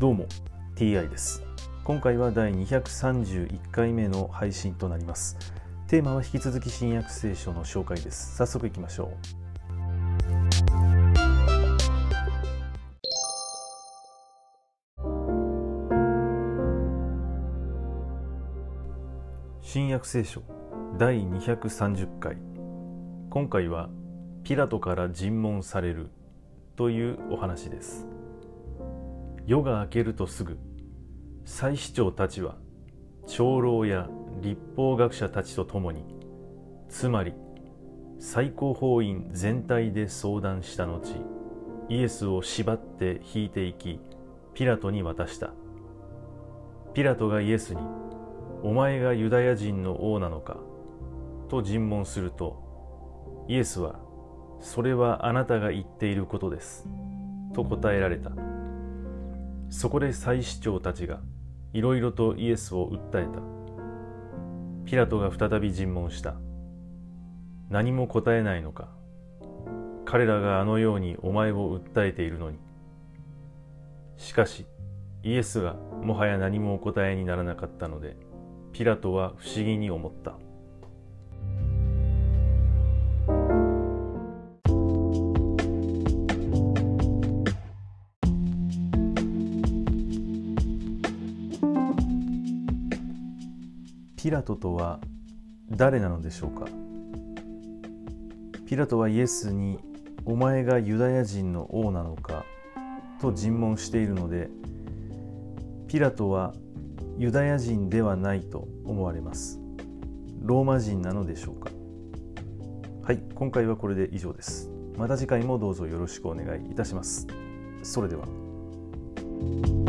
どうも TI です。今回は第231回目の配信となります。テーマは引き続き新約聖書の紹介です。早速いきましょう。新約聖書第230回、今回はピラトから尋問されるというお話です。夜が明けるとすぐ、祭司長たちは長老や律法学者たちと共に、つまり最高法院全体で相談した後、イエスを縛って引いていき、ピラトに渡した。ピラトがイエスに、お前がユダヤ人の王なのかと尋問すると、イエスは、それはあなたが言っていることですと答えられた。そこで祭司長たちがいろいろとイエスを訴えた。ピラトが再び尋問した。何も答えないのか。彼らがあのようにお前を訴えているのに。しかしイエスがもはや何もお答えにならなかったので、ピラトは不思議に思った。ピラトとは誰なのでしょうか。ピラトはイエスに、お前がユダヤ人の王なのかと尋問しているので、ピラトはユダヤ人ではないと思われます。ローマ人なのでしょうか。はい、今回はこれで以上です。また次回もどうぞよろしくお願いいたします。それでは。